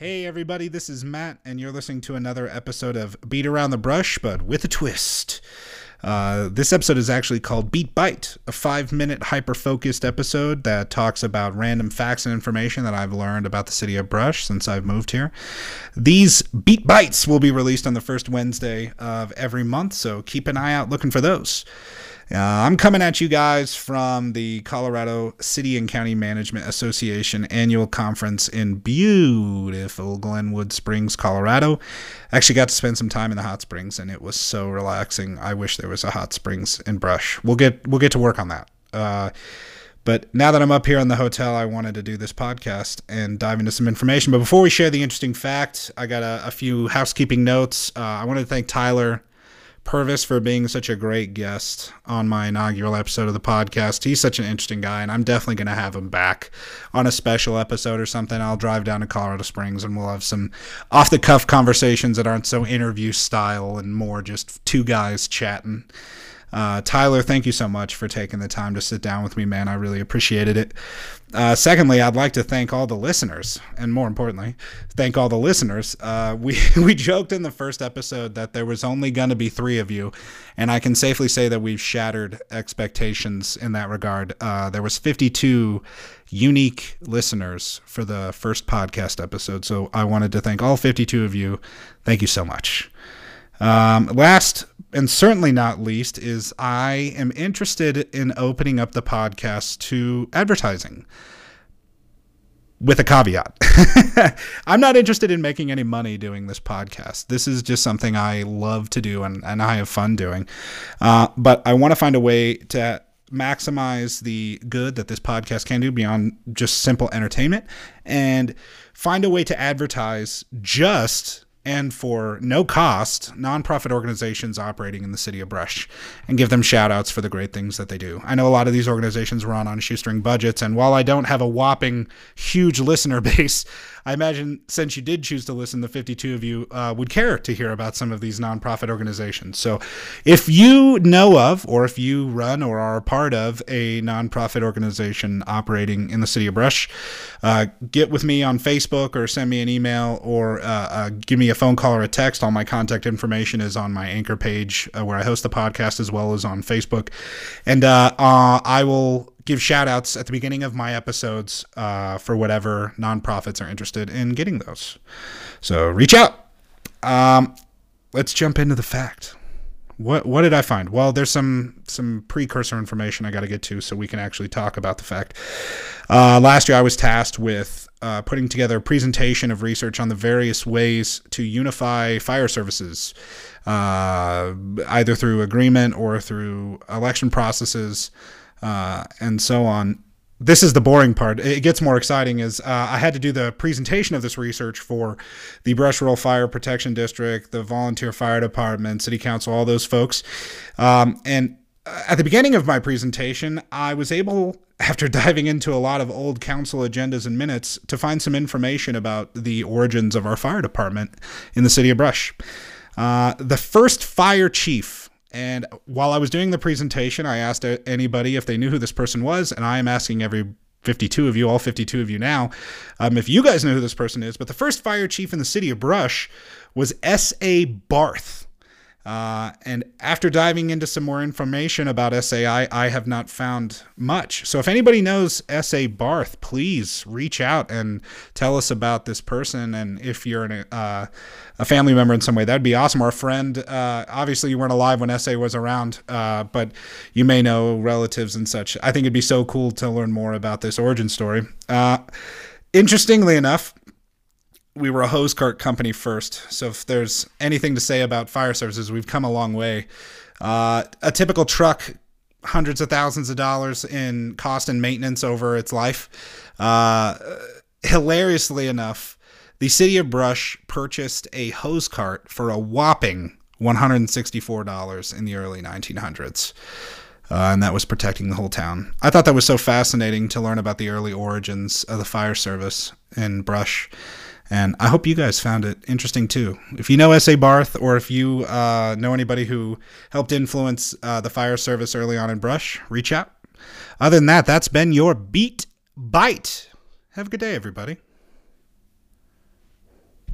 Hey everybody, this is Matt, and you're listening to another episode of Beat Around the Brush, but with a twist. This episode is actually called Beat Bite, a 5-minute hyper-focused episode that talks about random facts and information that I've learned about the city of Brush since I've moved here. These Beat Bites will be released on the first Wednesday of every month, so keep an eye out looking for those. I'm coming at you guys from the Colorado City and County Management Association annual conference in beautiful Glenwood Springs, Colorado. I actually got to spend some time in the hot springs, and it was so relaxing. I wish there was a hot springs in Brush. We'll get to work on that. But now that I'm up here in the hotel, I wanted to do this podcast and dive into some information. But before we share the interesting fact, I got a few housekeeping notes. I wanted to thank Tyler Purvis for being such a great guest on my inaugural episode of the podcast. He's such an interesting guy, and I'm definitely going to have him back on a special episode or something. I'll drive down to Colorado Springs, and we'll have some off-the-cuff conversations that aren't so interview style and more just two guys chatting. Tyler, thank you so much for taking the time to sit down with me, man. I really appreciated it. Secondly, I'd like to thank all the listeners, and more importantly, thank all the listeners. We joked in the first episode that there was only going to be 3 of you, and I can safely say that we've shattered expectations in that regard. There was 52 unique listeners for the first podcast episode, so I wanted to thank all 52 of you. Thank you so much. Last and certainly not least is I am interested in opening up the podcast to advertising with a caveat. I'm not interested in making any money doing this podcast. This is just something I love to do and I have fun doing. But I want to find a way to maximize the good that this podcast can do beyond just simple entertainment and find a way to advertise just and for no cost, nonprofit organizations operating in the city of Brush, and give them shout outs for the great things that they do. I know a lot of these organizations run on shoestring budgets, and while I don't have a whopping huge listener base, I imagine since you did choose to listen, the 52 of you would care to hear about some of these nonprofit organizations. So if you know of, or if you run or are a part of a nonprofit organization operating in the city of Brush, get with me on Facebook or send me an email or give me a phone call or a text. All my contact information is on my anchor page where I host the podcast, as well as on Facebook. And I will give shout outs at the beginning of my episodes for whatever nonprofits are interested in getting those. So reach out. Let's jump into the fact. What did I find? Well, there's some precursor information I got to get to so we can actually talk about the fact. Last year, I was tasked with putting together a presentation of research on the various ways to unify fire services, either through agreement or through election processes, and so on. This is the boring part. It gets more exciting. Is I had to do the presentation of this research for the Brush Roll Fire Protection District, the Volunteer Fire Department, City Council, all those folks. And at the beginning of my presentation, I was able, after diving into a lot of old council agendas and minutes, to find some information about the origins of our fire department in the city of Brush. The first fire chief. And while I was doing the presentation, I asked anybody if they knew who this person was, and I am asking every 52 of you, all 52 of you now, if you guys know who this person is. But the first fire chief in the city of Brush was S.A. Barth. And after diving into some more information about S.A., I have not found much. So if anybody knows S.A. Barth, please reach out and tell us about this person. And if you're a family member in some way, that'd be awesome. Or a friend. Obviously, you weren't alive when S.A. was around, but you may know relatives and such. I think it'd be so cool to learn more about this origin story. Interestingly enough, we were a hose cart company first. So if there's anything to say about fire services, we've come a long way. A typical truck, hundreds of thousands of dollars in cost and maintenance over its life. Hilariously enough, the city of Brush purchased a hose cart for a whopping $164 in the early 1900s. And that was protecting the whole town. I thought that was so fascinating to learn about the early origins of the fire service in Brush. And I hope you guys found it interesting, too. If you know S.A. Barth, or if you know anybody who helped influence the fire service early on in Brush, reach out. Other than that, that's been your Beat Bite. Have a good day, everybody.